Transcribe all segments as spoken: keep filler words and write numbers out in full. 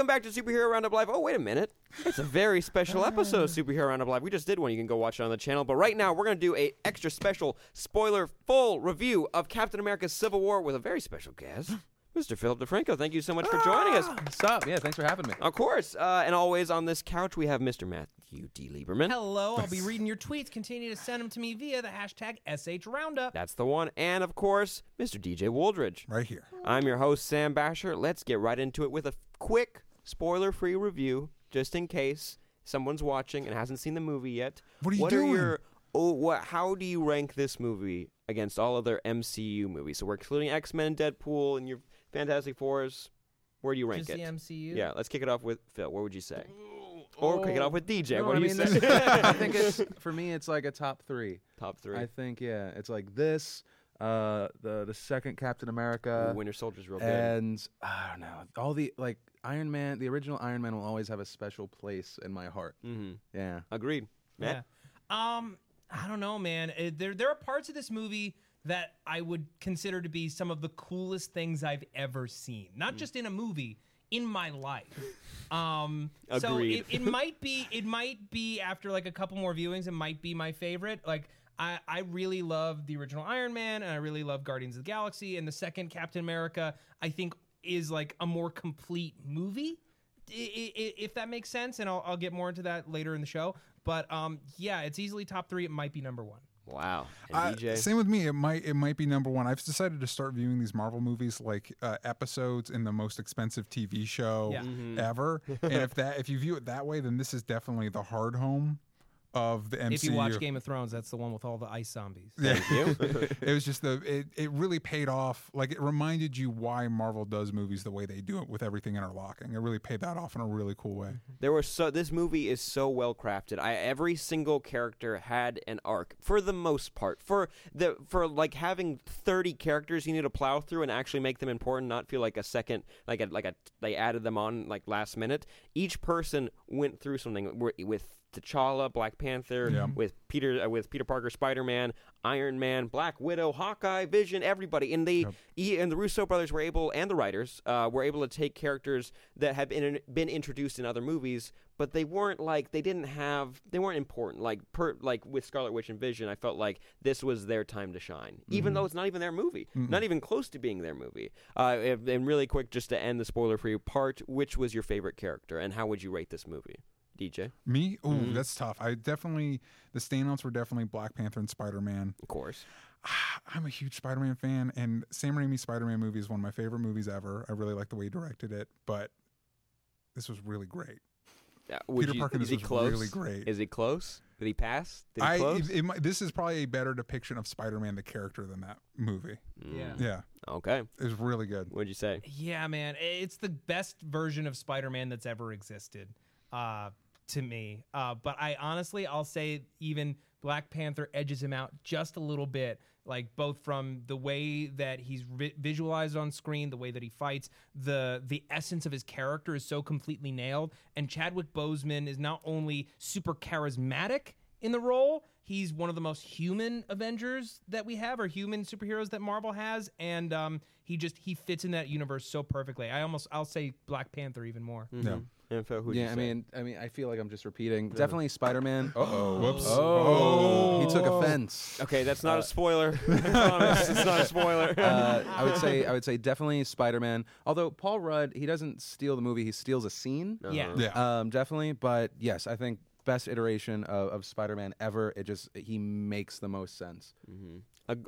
Welcome back to Superhero Roundup Live. Oh, wait a minute. It's a very special episode of Superhero Roundup Live. We just did one. You can go watch it on the channel. But right now, we're going to do a extra special, spoiler, full review of Captain America's Civil War with a very special guest, Mister Philip DeFranco. Thank you so much for joining us. What's up? Yeah, thanks for having me. Of course. Uh, and always on this couch, we have Mister Matthew D. Lieberman. Hello. I'll be reading your tweets. Continue to send them to me via the hashtag S H Roundup. That's the one. And, of course, Mister D J Wooldridge. Right here. I'm your host, Sam Basher. Let's get right into it with a quick, spoiler-free review, just in case someone's watching and hasn't seen the movie yet. What are you what doing? Are your, oh, what, how do you rank this movie against all other M C U movies? So we're including X-Men, Deadpool, and your Fantastic Fours. Where do you rank just it? Just the M C U? Yeah, let's kick it off with Phil. What would you say? Oh, or kick it off with D J. No, what do I you mean, say? I think it's, for me, it's like a top three. Top three. I think, yeah. It's like this, uh, the the second Captain America. Ooh, Winter Soldier's real good. And, I don't know, all the, like, Iron Man, the original Iron Man will always have a special place in my heart. Mm-hmm. Yeah. Agreed. Matt? Yeah. Um, I don't know, man. There, there are parts of this movie that I would consider to be some of the coolest things I've ever seen. Not mm. just in a movie, in my life. Um, so it, it might be, it might be after like a couple more viewings, it might be my favorite. Like I, I really love the original Iron Man, and I really love Guardians of the Galaxy, and the second Captain America, I think, is like a more complete movie, if that makes sense. And I'll, I'll get more into that later in the show. But um, yeah, it's easily top three. It might be number one. Wow. Uh, same with me. It might it might be number one. I've decided to start viewing these Marvel movies like uh, episodes in the most expensive T V show yeah. mm-hmm. ever. And if that if you view it that way, then this is definitely the hard home of the M C U. If you watch Game of Thrones, that's the one with all the ice zombies. Thank you. It was just the it, it really paid off. Like, it reminded you why Marvel does movies the way they do it, with everything interlocking. It really paid that off in a really cool way. There were so this movie is so well crafted. I every single character had an arc, for the most part. For the for like having thirty characters you need to plow through and actually make them important, not feel like a second like a, like a they added them on like last minute. Each person went through something with T'Challa, Black Panther, yeah. with Peter uh, with Peter Parker, Spider-Man, Iron Man, Black Widow, Hawkeye, Vision, everybody. And they yep. e, and the Russo brothers were able, and the writers uh, were able to take characters that had been in, been introduced in other movies, but they weren't like they didn't have they weren't important. Like per, like with Scarlet Witch and Vision, I felt like this was their time to shine, mm-hmm. even though it's not even their movie, mm-hmm. not even close to being their movie. Uh, and really quick, just to end the spoiler-free part, which was your favorite character, and how would you rate this movie? D J? Me? Ooh, mm. that's tough. I definitely, the standouts were definitely Black Panther and Spider-Man. Of course. Ah, I'm a huge Spider-Man fan, and Sam Raimi's Spider-Man movie is one of my favorite movies ever. I really like the way he directed it, but this was really great. Uh, Peter you, Parker is was close? really great. Is he close? Did he pass? Did he I, close? It, it, this is probably a better depiction of Spider-Man, the character, than that movie. Yeah. Yeah. Okay. It was really good. What'd you say? Yeah, man. It's the best version of Spider-Man that's ever existed. Uh, to me. Uh, but I honestly, I'll say even Black Panther edges him out just a little bit, like both from the way that he's vi- visualized on screen, the way that he fights, the the essence of his character is so completely nailed. And Chadwick Boseman is not only super charismatic in the role, he's one of the most human Avengers that we have, or human superheroes that Marvel has. And um, he just, he fits in that universe so perfectly. I almost, I'll say Black Panther even more. Mm-hmm. Yeah. Info, who'd yeah, you I say? mean, I mean, I feel like I'm just repeating. Yeah. Definitely Spider-Man. Uh-oh. Whoops. Oh. oh. He took offense. Okay, that's not uh, a spoiler. It's not a spoiler. uh, I would say, I would say definitely Spider-Man. Although Paul Rudd, he doesn't steal the movie. He steals a scene. Uh-huh. Yeah. yeah. Um, definitely. But yes, I think best iteration of, of Spider-Man ever. It just, he makes the most sense. Mm-hmm.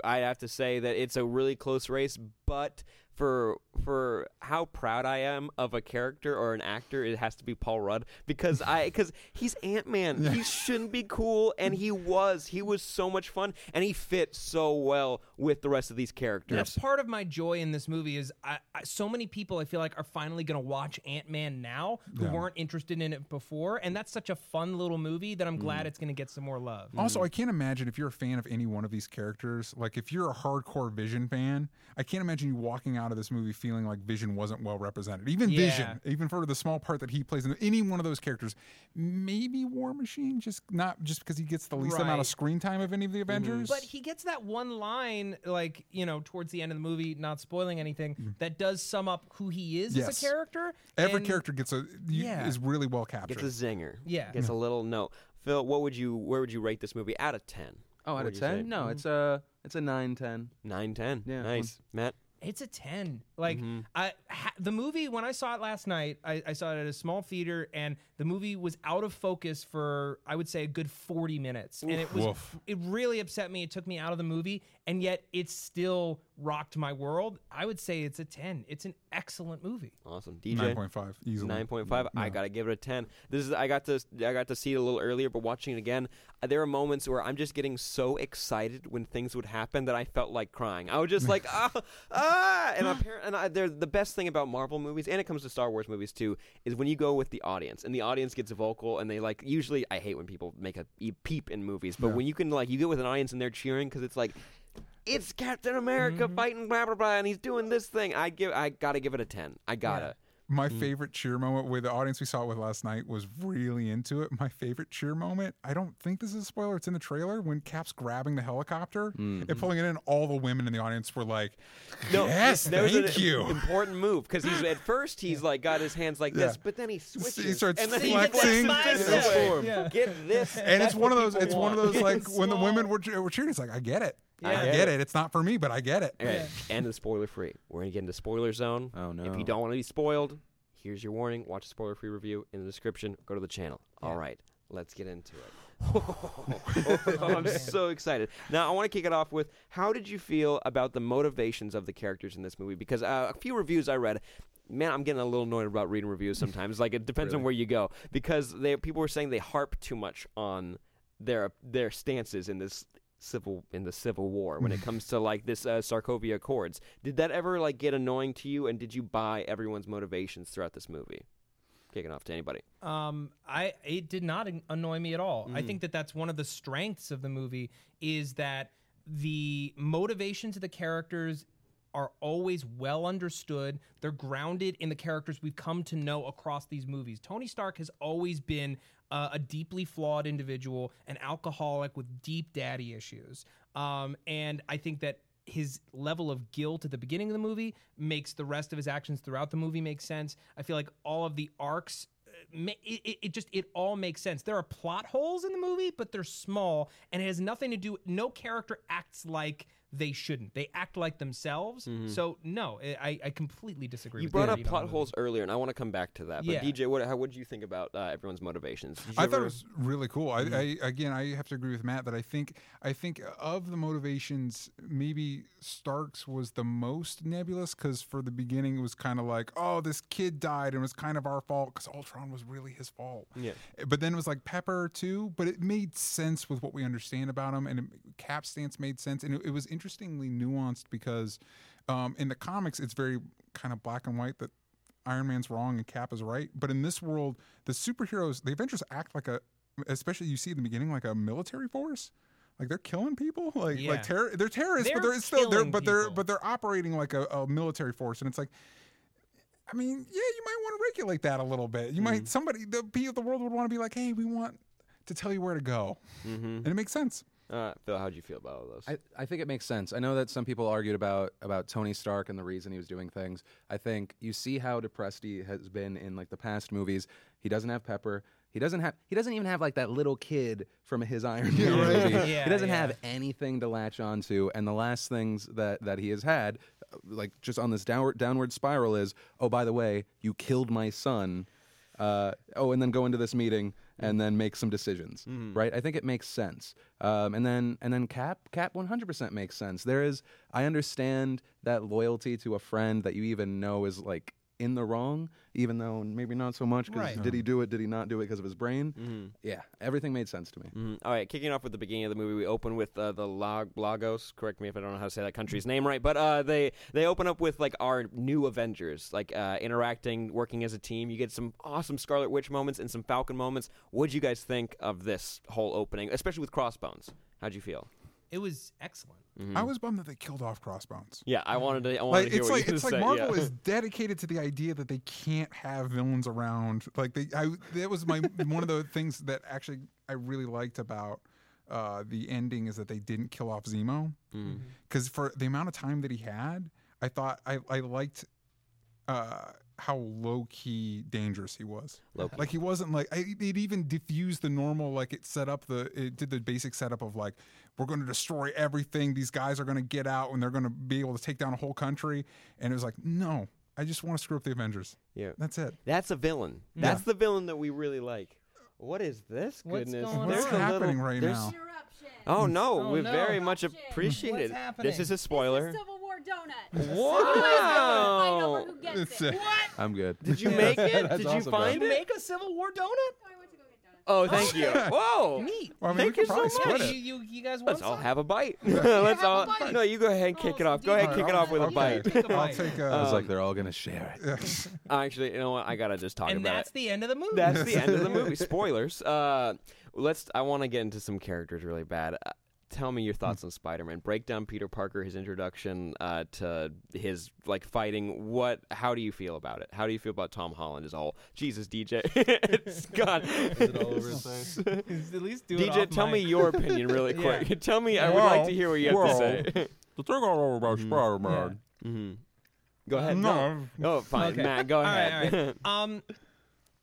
I have to say that it's a really close race, but for for how proud I am of a character or an actor, it has to be Paul Rudd, because I because he's Ant-Man. He shouldn't be cool, and he was. He was so much fun, and he fit so well with the rest of these characters. That's part of my joy in this movie is I, I, so many people I feel like are finally going to watch Ant-Man now who yeah. weren't interested in it before, and that's such a fun little movie that I'm glad mm. it's going to get some more love. Also, mm. I can't imagine if you're a fan of any one of these characters, like if you're a hardcore Vision fan, I can't imagine you walking out of this movie feeling like Vision wasn't wasn't well represented. Even yeah. Vision, even for the small part that he plays in any one of those characters, maybe War Machine, just not just because he gets the least right. amount of screen time of any of the Avengers. But he gets that one line, like, you know, towards the end of the movie, not spoiling anything, mm-hmm. that does sum up who he is yes. as a character. Every and, character gets a yeah. is really well captured. Gets a zinger. Yeah, gets yeah. a little note. Phil, what would you where would you rate this movie out of ten? Oh, out of ten? No, mm-hmm. it's a it's a nine ten. Nine ten. Yeah. Nice, mm-hmm. Matt. It's a ten. Like mm-hmm. I, ha, the movie when I saw it last night, I, I saw it at a small theater, and the movie was out of focus for I would say a good forty minutes, Oof. and it was Woof. it really upset me. It took me out of the movie, and yet it still rocked my world. I would say it's a ten. It's an excellent movie. Awesome, D J. Nine point five. Easily. Nine point five. Yeah. I gotta give it a ten. This is I got to I got to see it a little earlier, but watching it again, there are moments where I'm just getting so excited when things would happen that I felt like crying. I was just like ah ah. Ah, and apparently, and I, they're the best thing about Marvel movies, and it comes to Star Wars movies too, is when you go with the audience, and the audience gets vocal, and they like. Usually, I hate when people make a peep in movies, but yeah. when you can like, you get with an audience and they're cheering because it's like, it's Captain America mm-hmm. fighting blah blah blah, and he's doing this thing. I give, I gotta give it a ten. I gotta. Yeah. My mm. favorite cheer moment with the audience we saw it with last night was really into it. My favorite cheer moment, I don't think this is a spoiler, it's in the trailer, when Cap's grabbing the helicopter mm. and pulling it in, all the women in the audience were like, no, yes, thank an you. Important move, because he's at first he's yeah. like got his hands like yeah. this, but then he switches. He starts and then flexing. He yeah. Get this. And it's one of those, it's want. one of those like when the women were, were cheering, it's like, I get it. Yeah. I get it. It's not for me, but I get it. Right. Yeah. And the spoiler free. We're going to get into spoiler zone. Oh, no. If you don't want to be spoiled, here's your warning. Watch the spoiler free review in the description. Go to the channel. Yeah. All right. Let's get into it. Oh, I'm so excited. Now, I want to kick it off with, how did you feel about the motivations of the characters in this movie? Because uh, a few reviews I read, man, I'm getting a little annoyed about reading reviews sometimes. Like, it depends really? on where you go. Because they, people were saying they harp too much on their their stances in this Civil in the Civil War when it comes to like this uh, Sokovia Accords. Did that ever like get annoying to you, and did you buy everyone's motivations throughout this movie? Kicking off to anybody. Um, I it did not annoy me at all. Mm. I think that that's one of the strengths of the movie, is that the motivations of the characters are always well understood. They're grounded in the characters we've come to know across these movies. Tony Stark has always been Uh, a deeply flawed individual, an alcoholic with deep daddy issues. Um, and I think that his level of guilt at the beginning of the movie makes the rest of his actions throughout the movie make sense. I feel like all of the arcs, it, it, it just, it all makes sense. There are plot holes in the movie, but they're small, and it has nothing to do, no character acts like they shouldn't. They act like themselves. Mm-hmm. So, no, I, I completely disagree you with that. You brought up plot holes earlier, and I want to come back to that. But, yeah. D J, what how would you think about uh, everyone's motivations? I ever... thought it was really cool. I, mm-hmm. I Again, I have to agree with Matt that I think I think of the motivations, maybe Stark's was the most nebulous, because for the beginning it was kind of like, oh, this kid died, and it was kind of our fault, because Ultron was really his fault. Yeah. But then it was like Pepper, too, but it made sense with what we understand about him, and it, Cap's stance made sense, and it, it was interesting. Interestingly nuanced, because um, in the comics it's very kind of black and white that Iron Man's wrong and Cap is right. But in this world, the superheroes, the Avengers act like a, especially you see in the beginning, like a military force. Like they're killing people, like yeah. like terror. They're terrorists, they're but they're still they're but people. they're but they're operating like a, a military force, and it's like. I mean, yeah, you might want to regulate that a little bit. You mm-hmm. might somebody the the world would want to be like, hey, we want to tell you where to go, mm-hmm. and it makes sense. Uh, Phil, how'd you feel about all those? I, I think it makes sense. I know that some people argued about, about Tony Stark and the reason he was doing things. I think you see how depressed he has been in like the past movies. He doesn't have Pepper. He doesn't have. He doesn't even have like that little kid from his Iron Man movie. Yeah, yeah, he doesn't yeah. have anything to latch onto. And the last things that, that he has had, like just on this downward downward spiral, is oh by the way, you killed my son. Uh, oh, and then go into this meeting. And then make some decisions, mm-hmm. right? I think it makes sense. Um, and then and then Cap, Cap one hundred percent makes sense. There is, I understand that loyalty to a friend that you even know is like in the wrong, even though maybe not so much. Because right. did he do it? Did he not do it because of his brain? Mm-hmm. Yeah, everything made sense to me. Mm-hmm. All right, kicking off with the beginning of the movie, we open with uh, the Log Lagos. Correct me if I don't know how to say that country's name right, but uh, they they open up with like our new Avengers, like uh, interacting, working as a team. You get some awesome Scarlet Witch moments and some Falcon moments. What did you guys think of this whole opening, especially with Crossbones? How'd you feel? It was excellent. Mm-hmm. I was bummed that they killed off Crossbones. Yeah, I wanted to. I wanted like, to hear it's what like you it's like say, Marvel yeah. is dedicated to the idea that they can't have villains around. Like they, I, that was my one of the things that actually I really liked about uh, the ending is that they didn't kill off Zemo because mm-hmm. for the amount of time that he had, I thought I I liked. Uh, how low-key dangerous he was. Low-key. Like, he wasn't like... I, it even diffused the normal, like, it set up the... It did the basic setup of, like, we're going to destroy everything. These guys are going to get out, and they're going to be able to take down a whole country. And it was like, no, I just want to screw up the Avengers. Yeah. That's it. That's a villain. Yeah. That's the villain that we really like. What is this goodness? What's, What's happening little, right now? Oh, no. Oh, we no. very much appreciate it. This is a spoiler. Donut. Wow! It. What? I'm good. Did you make it? Did you awesome, find bro. It? Make a Civil War donut? I went to go get donuts. Oh, thank you. Whoa! Neat. Well, I mean, thank you so much. You, you, you guys want Let's some? all have a bite. Let's all. Bite. No, you go ahead and kick oh, it off. Go ahead, and kick I'll, it off with I'll, a bite. Take a bite. I'll take. A, um, I was like, they're all gonna share it. Actually, you know what? I gotta just talk and about. And that's it. the end of the movie. That's the end of the movie. Spoilers. Uh, let's. I want to get into some characters really bad. Uh, Tell me your thoughts on Spider-Man. Break down Peter Parker, his introduction uh, to his like fighting. What? How do you feel about it? How do you feel about Tom Holland? Is all Jesus D J? It's God. Is it all over his face? At least do D J, it off tell mic. me your opinion really quick. Yeah. Tell me. Well, I would like to hear what you well, have to say. The thing I know about mm-hmm. Spider-Man. Yeah. Mm-hmm. Go ahead. No. no. Oh, fine. Okay. Matt, go all ahead. Right, right. um,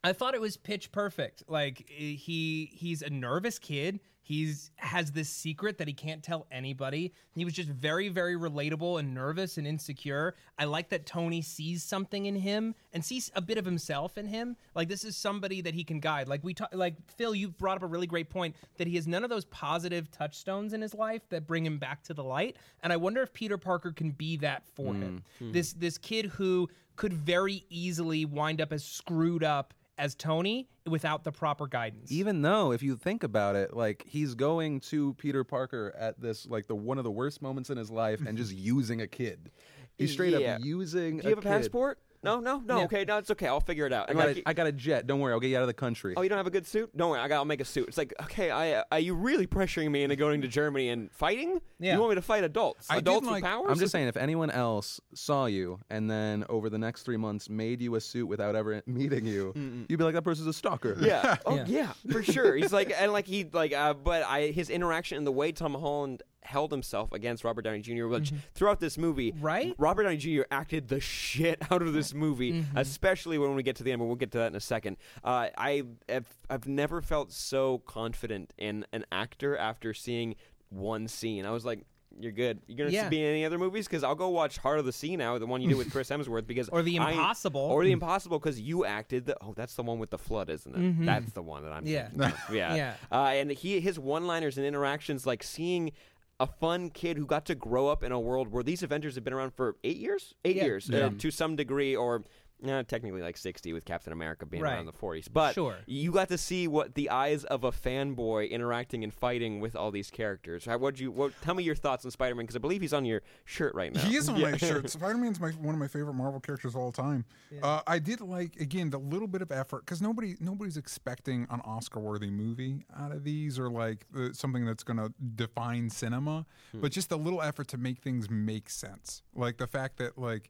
I thought it was pitch perfect. Like he he's a nervous kid. He's has this secret that he can't tell anybody. He was just very, very relatable and nervous and insecure. I like that Tony sees something in him and sees a bit of himself in him. Like this is somebody that he can guide. Like we, ta- like Phil, you brought up a really great point that he has none of those positive touchstones in his life that bring him back to the light. And I wonder if Peter Parker can be that for mm-hmm. him. This this kid who could very easily wind up as screwed up as Tony without the proper guidance. Even though, if you think about it, like he's going to Peter Parker at this, like the one of the worst moments in his life, and just using a kid. He's straight yeah. up using. Do you a have a kid. passport? No, no, no. Yeah. Okay, no, it's okay. I'll figure it out. I, I, got a, I got a jet. Don't worry, I'll get you out of the country. Oh, you don't have a good suit? Don't worry, I got, I'll make a suit. It's like, okay, I, are you really pressuring me into going to Germany and fighting? Yeah. You want me to fight adults? I adults with like, powers? I'm just saying, if anyone else saw you and then over the next three months made you a suit without ever meeting you, mm-mm. you'd be like, that person's a stalker. Yeah. Oh, yeah. yeah, for sure. He's like, and like he like, uh, but I his interaction and the way Tom Holland held himself against Robert Downey Junior, which mm-hmm. throughout this movie, right? Robert Downey Junior acted the shit out of this movie, mm-hmm. especially when we get to the end, but we'll get to that in a second. Uh, I have, I've never felt so confident in an actor after seeing one scene. I was like, you're good. You're going to yeah. be in any other movies? Because I'll go watch Heart of the Sea now, the one you did with Chris Hemsworth. Because or The Impossible. I, or The Impossible, because you acted. The, oh, that's the one with the flood, isn't it? Mm-hmm. That's the one that I'm yeah. thinking of. Yeah. yeah. Uh, and he his one-liners and interactions, like seeing a fun kid who got to grow up in a world where these Avengers have been around for eight years? Eight yeah. years, yeah. Uh, to some degree, or uh, technically like sixty with Captain America being right. around the forties. But sure. you got to see what the eyes of a fanboy interacting and fighting with all these characters. How, what'd you, what, tell me your thoughts on Spider-Man, because I believe he's on your shirt right now. He is on yeah. my shirt. Spider-Man's my, one of my favorite Marvel characters of all time. Yeah. Uh, I did like, again, the little bit of effort, because nobody nobody's expecting an Oscar-worthy movie out of these, or like uh, something that's going to define cinema, hmm. but just the little effort to make things make sense. Like the fact that like,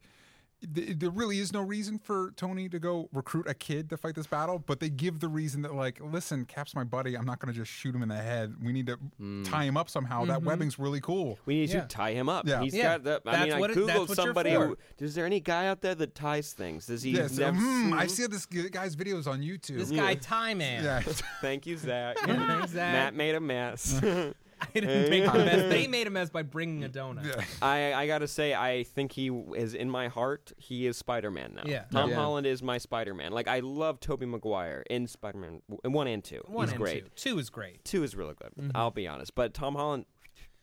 there really is no reason for Tony to go recruit a kid to fight this battle, but they give the reason that, like, listen, Cap's my buddy. I'm not going to just shoot him in the head. We need to mm. tie him up somehow. Mm-hmm. That webbing's really cool. We need yeah. to tie him up. Yeah. He's yeah. got that. I that's mean, what I Googled it, somebody. Who, is there any guy out there that ties things? Does he? Yes. Never, mm, mm. I see this guy's videos on YouTube. This guy, yeah. Tie Man. Yeah. Thank you, Zach. Yeah, thanks, Zach. Matt made a mess. I didn't make a mess. They made a mess by bringing a donut. Yeah. I, I gotta say, I think he is in my heart. He is Spider-Man now. Yeah. Tom yeah. Holland is my Spider-Man. Like I love Tobey Maguire in Spider-Man one and two. One He's and great. Two. Two is great. Two is really good. Mm-hmm. I'll be honest. But Tom Holland,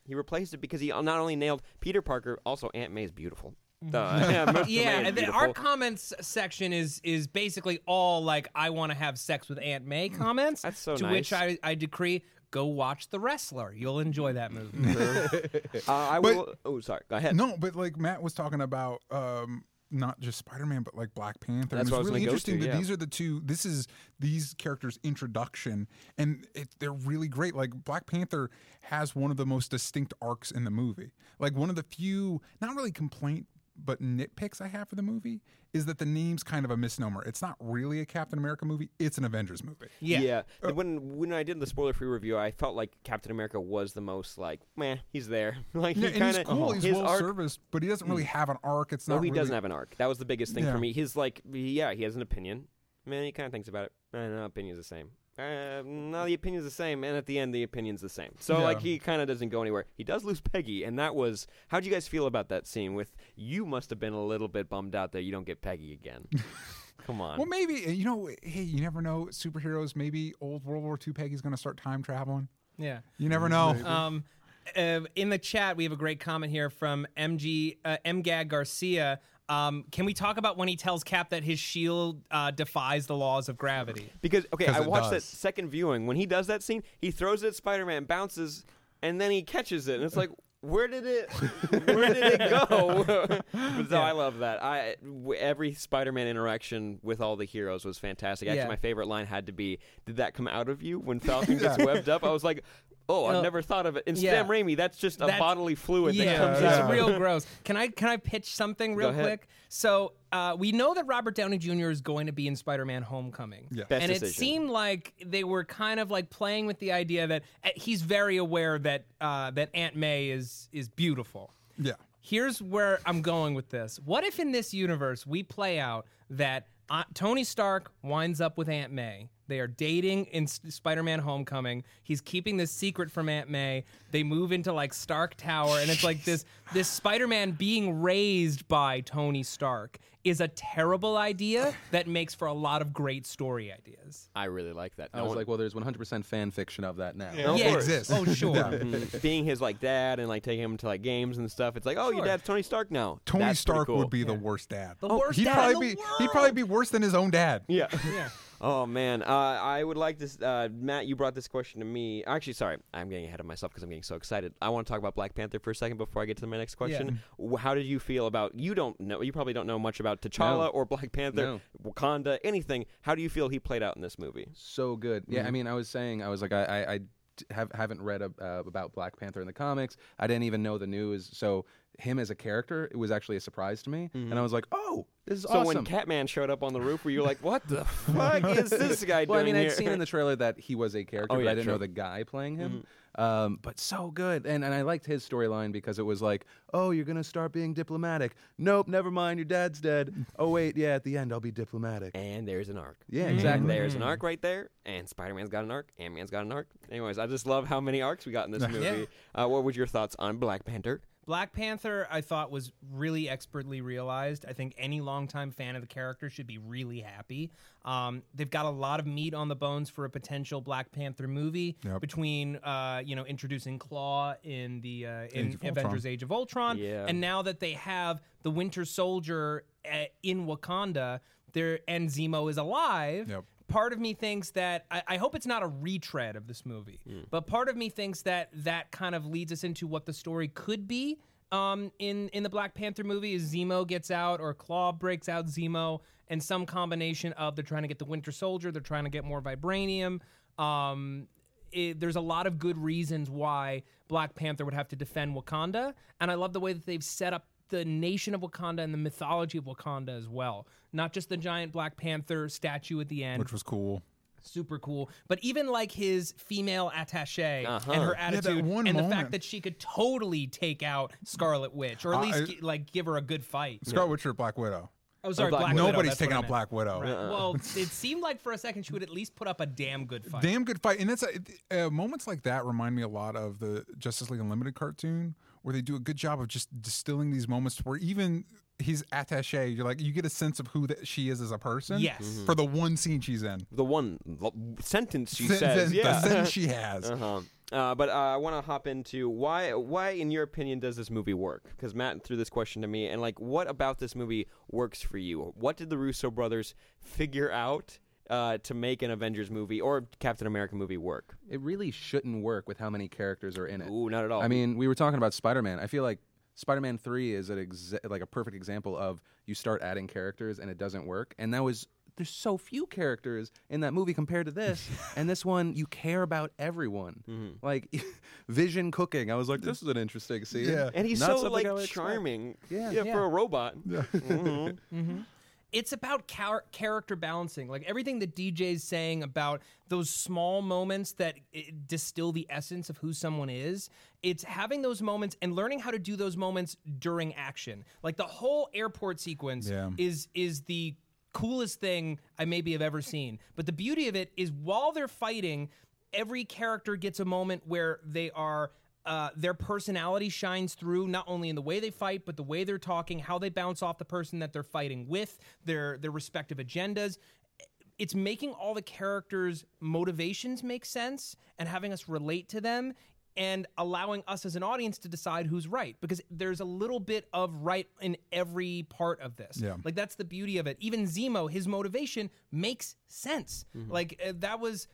he replaced it because he not only nailed Peter Parker, also Aunt May is beautiful. The, yeah, and then our comments section is is basically all like I want to have sex with Aunt May comments. That's so to nice. Which I I decree. Go watch The Wrestler. You'll enjoy that movie. uh, I will. But, oh, sorry. Go ahead. No, but like Matt was talking about um, not just Spider-Man, but like Black Panther. That's and it's really interesting to, yeah. that these are the two, this is these characters' introduction, and it, they're really great. Like Black Panther has one of the most distinct arcs in the movie. Like one of the few, not really complaint, but nitpicks I have for the movie is that the name's kind of a misnomer. It's not really a Captain America movie. It's an Avengers movie. Yeah. yeah. Uh, when when I did the spoiler-free review, I felt like Captain America was the most like, meh, he's there. like yeah, he kinda, he's cool. He's his well-serviced, arc, but he doesn't really have an arc. It's not. No, he really... doesn't have an arc. That was the biggest thing yeah. for me. He's like, yeah, he has an opinion. Man, he kind of thinks about it. I know, opinion's the same. Uh, no, the opinion's the same, and at the end, the opinion's the same. So, yeah. like, he kind of doesn't go anywhere. He does lose Peggy, and that was... How'd you guys feel about that scene with... You must have been a little bit bummed out that you don't get Peggy again. Come on. Well, maybe, you know, hey, you never know. Superheroes, maybe old World War Two Peggy's going to start time traveling. Yeah. You never know. Um, uh, in the chat, we have a great comment here from M G uh, M G A G Garcia. Um, can we talk about when he tells Cap that his shield uh, defies the laws of gravity? Because, okay, I watched does. that second viewing. When he does that scene, he throws it at Spider-Man, bounces, and then he catches it. And it's like, where did it Where did it go? So I love that. I Every Spider-Man interaction with all the heroes was fantastic. Actually, yeah. my favorite line had to be, did that come out of you when Falcon gets webbed up? I was like... Oh, I've uh, never thought of it. In yeah. Sam Raimi, that's just a that's, bodily fluid yeah, that comes out. It's real gross. Can I can I pitch something real quick? So uh, we know that Robert Downey Junior is going to be in Spider-Man Homecoming. Yeah. Best and decision. It seemed like they were kind of like playing with the idea that uh, he's very aware that uh, that Aunt May is is beautiful. Yeah. Here's where I'm going with this. What if in this universe we play out that uh, Tony Stark winds up with Aunt May? They are dating in Spider-Man Homecoming. He's keeping this secret from Aunt May. They move into, like, Stark Tower, and it's like this this Spider-Man being raised by Tony Stark is a terrible idea that makes for a lot of great story ideas. I really like that. I no was one... like, well, there's one hundred percent fan fiction of that now. Yeah, no, yeah it exists. Oh, sure. mm-hmm. Being his, like, dad and, like, taking him to, like, games and stuff, it's like, oh, sure. your dad's Tony Stark now. Tony That's Stark cool. would be yeah. the worst dad. The oh, worst he'd dad probably in the be, world. He'd probably be worse than his own dad. Yeah. yeah. Oh, man. Uh, I would like this. Uh, Matt, you brought this question to me. Actually, sorry. I'm getting ahead of myself because I'm getting so excited. I want to talk about Black Panther for a second before I get to my next question. Yeah. How did you feel about, you don't know, you probably don't know much about T'Challa no. or Black Panther, no. Wakanda, anything. How do you feel he played out in this movie? So good. Yeah, mm-hmm. I mean, I was saying, I was like, I... I, I Have, haven't read a, uh, about Black Panther in the comics. I didn't even know the news. So him as a character, it was actually a surprise to me. Mm-hmm. And I was like, oh, this is so awesome. So when Catman showed up on the roof, were you like, what the fuck is this guy well, doing Well, I mean, here? I'd seen in the trailer that he was a character, oh, yeah, but I didn't true. know the guy playing him. Mm-hmm. Um, but so good. And, and I liked his storyline because it was like, oh, you're going to start being diplomatic. Nope, never mind, your dad's dead. Oh, wait, yeah, at the end, I'll be diplomatic. And there's an arc. Yeah, exactly. Mm-hmm. There's an arc right there. And Spider-Man's got an arc. Ant-Man's got an arc. Anyways, I just love how many arcs we got in this movie. yeah. uh, what were your thoughts on Black Panther? Black Panther, I thought, was really expertly realized. I think any longtime fan of the character should be really happy. Um, they've got a lot of meat on the bones for a potential Black Panther movie yep. between, uh, you know, introducing Claw in the uh, in Avengers: Age of Ultron, yeah. and now that they have the Winter Soldier at, in Wakanda, there and Zemo is alive. Yep. Part of me thinks that, I, I hope it's not a retread of this movie, mm. but part of me thinks that that kind of leads us into what the story could be um, in, in the Black Panther movie is Zemo gets out or Claw breaks out Zemo and some combination of they're trying to get the Winter Soldier, they're trying to get more vibranium. Um, it, there's a lot of good reasons why Black Panther would have to defend Wakanda, and I love the way that they've set up the nation of Wakanda and the mythology of Wakanda as well. Not just the giant Black Panther statue at the end. Which was cool. Super cool. But even like his female attache uh-huh. and her attitude yeah, and the moment. fact that she could totally take out Scarlet Witch or at uh, least I, g- like give her a good fight. Scarlet yeah. Witch or Black Widow? Oh, sorry, Black, Black Widow. Nobody's taking out Black Widow. Right. Uh-uh. Well, it seemed like for a second she would at least put up a damn good fight. Damn good fight. And that's uh, uh, moments like that remind me a lot of the Justice League Unlimited cartoon where they do a good job of just distilling these moments where even his attaché, you're like, you get a sense of who that she is as a person. Yes. Mm-hmm. For the one scene she's in. The one l- sentence she Sen- says. Sen- yeah. The sentence she has. Uh-huh. Uh, but uh, I want to hop into why, why, in your opinion, does this movie work? Because Matt threw this question to me. And, like, what about this movie works for you? What did the Russo brothers figure out Uh, to make an Avengers movie or Captain America movie work? It really shouldn't work with how many characters are in it. Ooh, not at all. I mean, we were talking about Spider-Man. I feel like Spider-Man three is an exa- like a perfect example of you start adding characters and it doesn't work. And that was there's so few characters in that movie compared to this. And this one, you care about everyone. Mm-hmm. Like Vision cooking, I was like, this is an interesting scene. Yeah. And he's Not so like charming. Yeah. Yeah, yeah, for a robot. Yeah. Mm-hmm. Mm-hmm. It's about char- character balancing, like everything that D J's saying about those small moments that it, distill the essence of who someone is. It's having those moments and learning how to do those moments during action. Like the whole airport sequence yeah. is is the coolest thing I maybe have ever seen. But the beauty of it is while they're fighting, every character gets a moment where they are... Uh, their personality shines through, not only in the way they fight, but the way they're talking, how they bounce off the person that they're fighting with, their their respective agendas. It's making all the characters' motivations make sense and having us relate to them and allowing us as an audience to decide who's right, because there's a little bit of right in every part of this. Yeah. Like, that's the beauty of it. Even Zemo, his motivation makes sense. Mm-hmm. Like, uh, that was...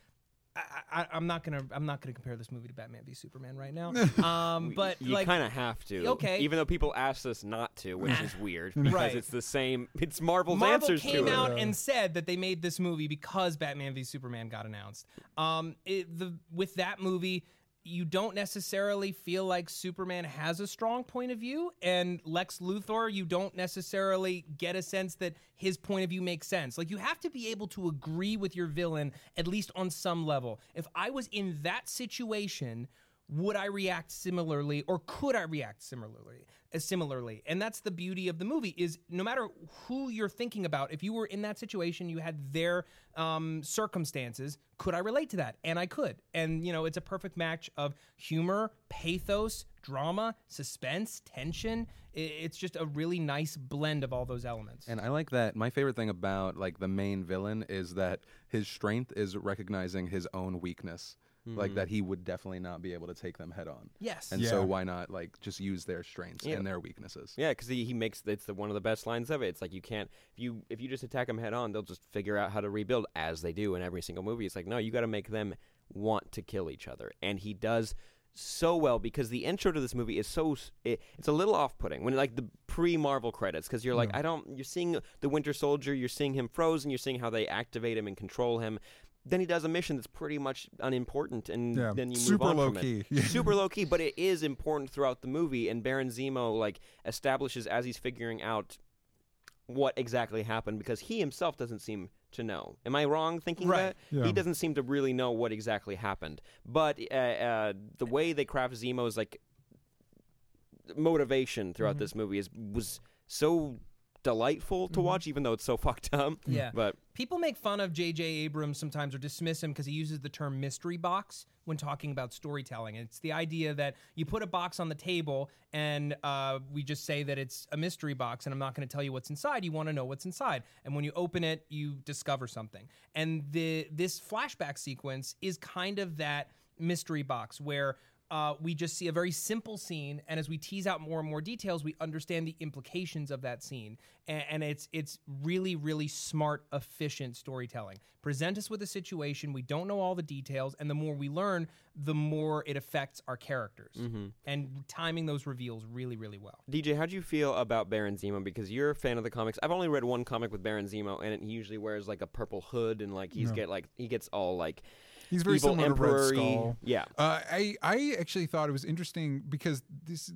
I, I, I'm not gonna. I'm not gonna compare this movie to Batman v Superman right now. Um, but you like, kind of have to, okay. Even though people asked us not to, which is weird because right. it's the same. It's Marvel's Marvel answers to it. Marvel came out and said that they made this movie because Batman v Superman got announced. Um, it, the with that movie, you don't necessarily feel like Superman has a strong point of view, and Lex Luthor, you don't necessarily get a sense that his point of view makes sense. Like, you have to be able to agree with your villain, at least on some level. If I was in that situation, would I react similarly, or could I react similarly? Uh, similarly, and that's the beauty of the movie, is no matter who you're thinking about, if you were in that situation, you had their um, circumstances, could I relate to that? And I could. And, you know, it's a perfect match of humor, pathos, drama, suspense, tension. It's just a really nice blend of all those elements. And I like that. My favorite thing about, like, the main villain is that his strength is recognizing his own weakness. Mm-hmm. Like, that he would definitely not be able to take them head on. Yes. And yeah. so why not, like, just use their strengths yeah. and their weaknesses? Yeah, because he, he makes, it's the, one of the best lines of it. It's like, you can't, if you if you just attack them head on, they'll just figure out how to rebuild, as they do in every single movie. It's like, no, you got to make them want to kill each other. And he does so well, because the intro to this movie is so, it, it's a little off-putting. When, like, the pre-Marvel credits, because you're like, yeah. I don't, you're seeing the Winter Soldier, you're seeing him frozen, you're seeing how they activate him and control him. Then he does a mission that's pretty much unimportant, and yeah. then you move Super on low from key. It. Super low-key, but it is important throughout the movie, and Baron Zemo, like, establishes as he's figuring out what exactly happened, because he himself doesn't seem to know. Am I wrong thinking right. that? Yeah. He doesn't seem to really know what exactly happened. But uh, uh, the way they craft Zemo's, like, motivation throughout mm-hmm. this movie is was so... delightful to mm-hmm. watch, even though it's so fucked up. Yeah. But people make fun of J J Abrams sometimes, or dismiss him because he uses the term mystery box when talking about storytelling. It's the idea that you put a box on the table and uh, we just say that it's a mystery box and I'm not going to tell you what's inside. You want to know what's inside. And when you open it, you discover something. And the this flashback sequence is kind of that mystery box where Uh, we just see a very simple scene, and as we tease out more and more details, we understand the implications of that scene. And, and it's it's really, really smart, efficient storytelling. Present us with a situation, we don't know all the details, and the more we learn, the more it affects our characters. Mm-hmm. And timing those reveals really, really well. D J, how do you feel about Baron Zemo? Because you're a fan of the comics. I've only read one comic with Baron Zemo, and it, he usually wears, like, a purple hood, and, like, he's no. get like he gets all, like... He's very Evil similar Emperor-y. To Red Skull. Yeah. Uh, I, I actually thought it was interesting because this,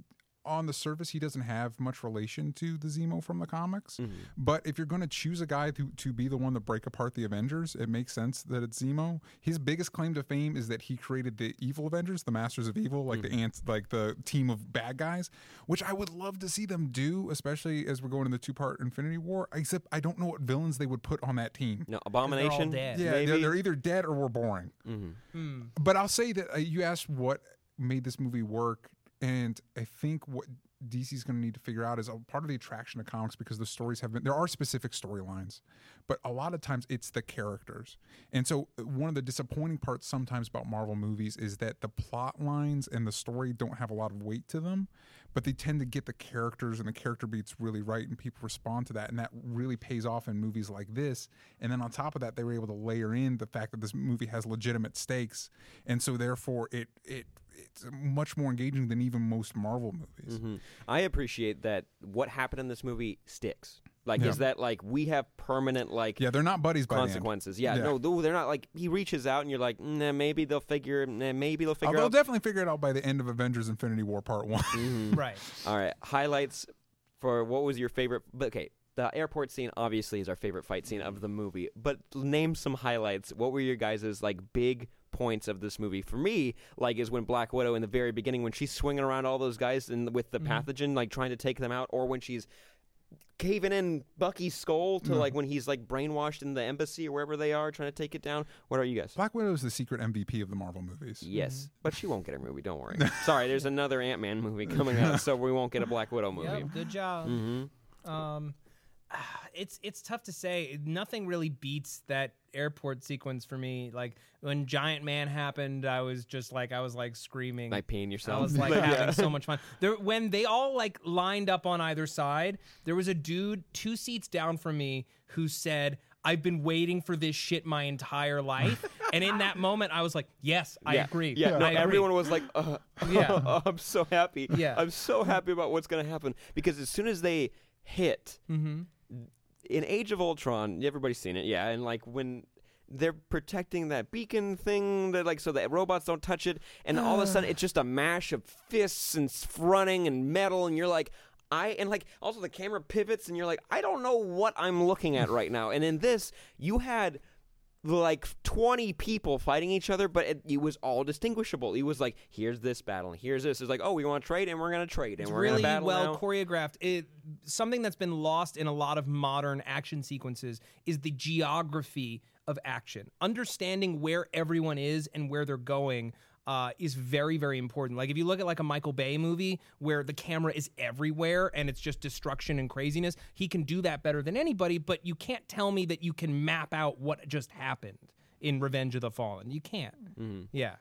on the surface, he doesn't have much relation to the Zemo from the comics. Mm-hmm. But if you're going to choose a guy to, to be the one to break apart the Avengers, it makes sense that it's Zemo. His biggest claim to fame is that he created the Evil Avengers, the Masters of Evil, like mm-hmm. the ants, like the team of bad guys, which I would love to see them do, especially as we're going to the two-part Infinity War, except I don't know what villains they would put on that team. No, Abomination? They're all dead. Yeah, maybe. They're, they're either dead or we're boring. Mm-hmm. Mm. But I'll say that uh, you asked what made this movie work. And I think what D C's going to need to figure out is a part of the attraction of comics, because the stories have been, there are specific storylines, but a lot of times it's the characters. And so one of the disappointing parts sometimes about Marvel movies is that the plot lines and the story don't have a lot of weight to them, but they tend to get the characters and the character beats really right, and people respond to that, and that really pays off in movies like this. And then on top of that, they were able to layer in the fact that this movie has legitimate stakes, and so therefore it it it's much more engaging than even most Marvel movies. Mm-hmm. I appreciate that what happened in this movie sticks. Like, yeah. is that, like, we have permanent, like... Yeah, they're not buddies by consequences. Yeah, yeah, no, they're not, like, he reaches out and you're like, nah, maybe they'll figure, nah, maybe they'll figure oh, they'll out... They'll definitely figure it out by the end of Avengers Infinity War Part one. Mm-hmm. Right. All right, highlights for what was your favorite... Okay, the airport scene obviously is our favorite fight scene of the movie, but name some highlights. What were your guys' like, big... points of this movie for me, like, is when Black Widow in the very beginning, when she's swinging around all those guys and with the mm-hmm. pathogen, like trying to take them out, or when she's caving in Bucky's skull to mm-hmm. like when he's like brainwashed in the embassy or wherever they are trying to take it down. What are you guys? Black Widow is the secret M V P of the Marvel movies. Yes, mm-hmm. but she won't get her movie. Don't worry. Sorry, there's another Ant-Man movie coming out, so we won't get a Black Widow movie. Yep, good job. Mm-hmm. Um, it's it's tough to say. Nothing really beats that airport sequence for me. Like when Giant Man happened, I was just like, I was like screaming, like peeing yourself. I was like having yeah. so much fun. There, when they all like lined up on either side, there was a dude two seats down from me who said, "I've been waiting for this shit my entire life." And in that moment, I was like, yes, I yeah. agree. Yeah, yeah. No, I everyone agree. was like, uh, yeah, oh, I'm so happy. Yeah. I'm so happy about what's gonna happen, because as soon as they hit. Mm-hmm. In Age of Ultron, everybody's seen it, yeah, and like when they're protecting that beacon thing, that like so that robots don't touch it, and uh. all of a sudden it's just a mash of fists and running and metal, and you're like, I and like also the camera pivots, and you're like, I don't know what I'm looking at right now. And in this, you had like twenty people fighting each other, but it, it was all distinguishable. It was like, here's this battle, and here's this. It's like, oh, we want to trade, and we're going to trade, and it's we're really going to battle well now. Choreographed. It, something that's been lost in a lot of modern action sequences is the geography of action. Understanding where everyone is and where they're going uh, is very, very important. Like if you look at like a Michael Bay movie where the camera is everywhere and it's just destruction and craziness, he can do that better than anybody, but you can't tell me that you can map out what just happened in Revenge of the Fallen. You can't. Mm-hmm. Yeah.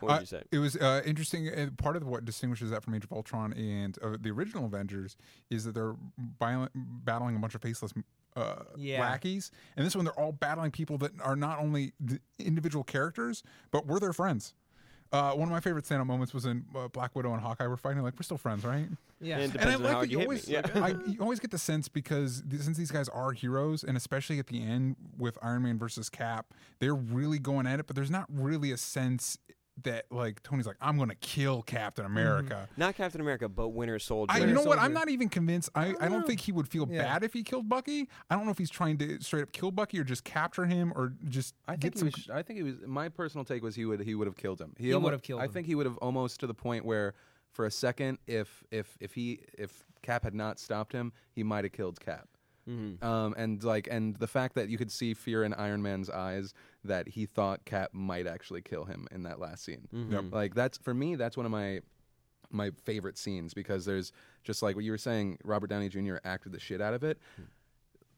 What did uh, you say? It was uh, interesting. Uh, part of what distinguishes that from Age of Ultron and uh, the original Avengers is that they're violent, battling a bunch of faceless Uh, yeah. lackeys, and this one they're all battling people that are not only the individual characters but were their friends. Uh, one of my favorite stand-up moments was in uh, Black Widow and Hawkeye were fighting, like, we're still friends, right? Yeah, and, and I like that you, you always, yeah. like, I, you always get the sense, because th- since these guys are heroes, and especially at the end with Iron Man versus Cap, they're really going at it, but there's not really a sense that like Tony's like, I'm gonna kill Captain America. Mm. Not Captain America, but Winter Soldier. I, you know Soldier. What? I'm not even convinced. I, I don't think he would feel yeah. bad if he killed Bucky. I don't know if he's trying to straight up kill Bucky or just capture him or just. I think he was, c- I think he was. My personal take was he would he would have killed him. He, he would have killed. I him. think he would have almost to the point where, for a second, if if if he if Cap had not stopped him, he might have killed Cap. Mm-hmm. Um, and like, and the fact that you could see fear in Iron Man's eyes that he thought Cap might actually kill him in that last scene. Mm-hmm. Yep. Like that's, for me, that's one of my, my favorite scenes, because there's just like what you were saying, Robert Downey Junior acted the shit out of it. Mm-hmm.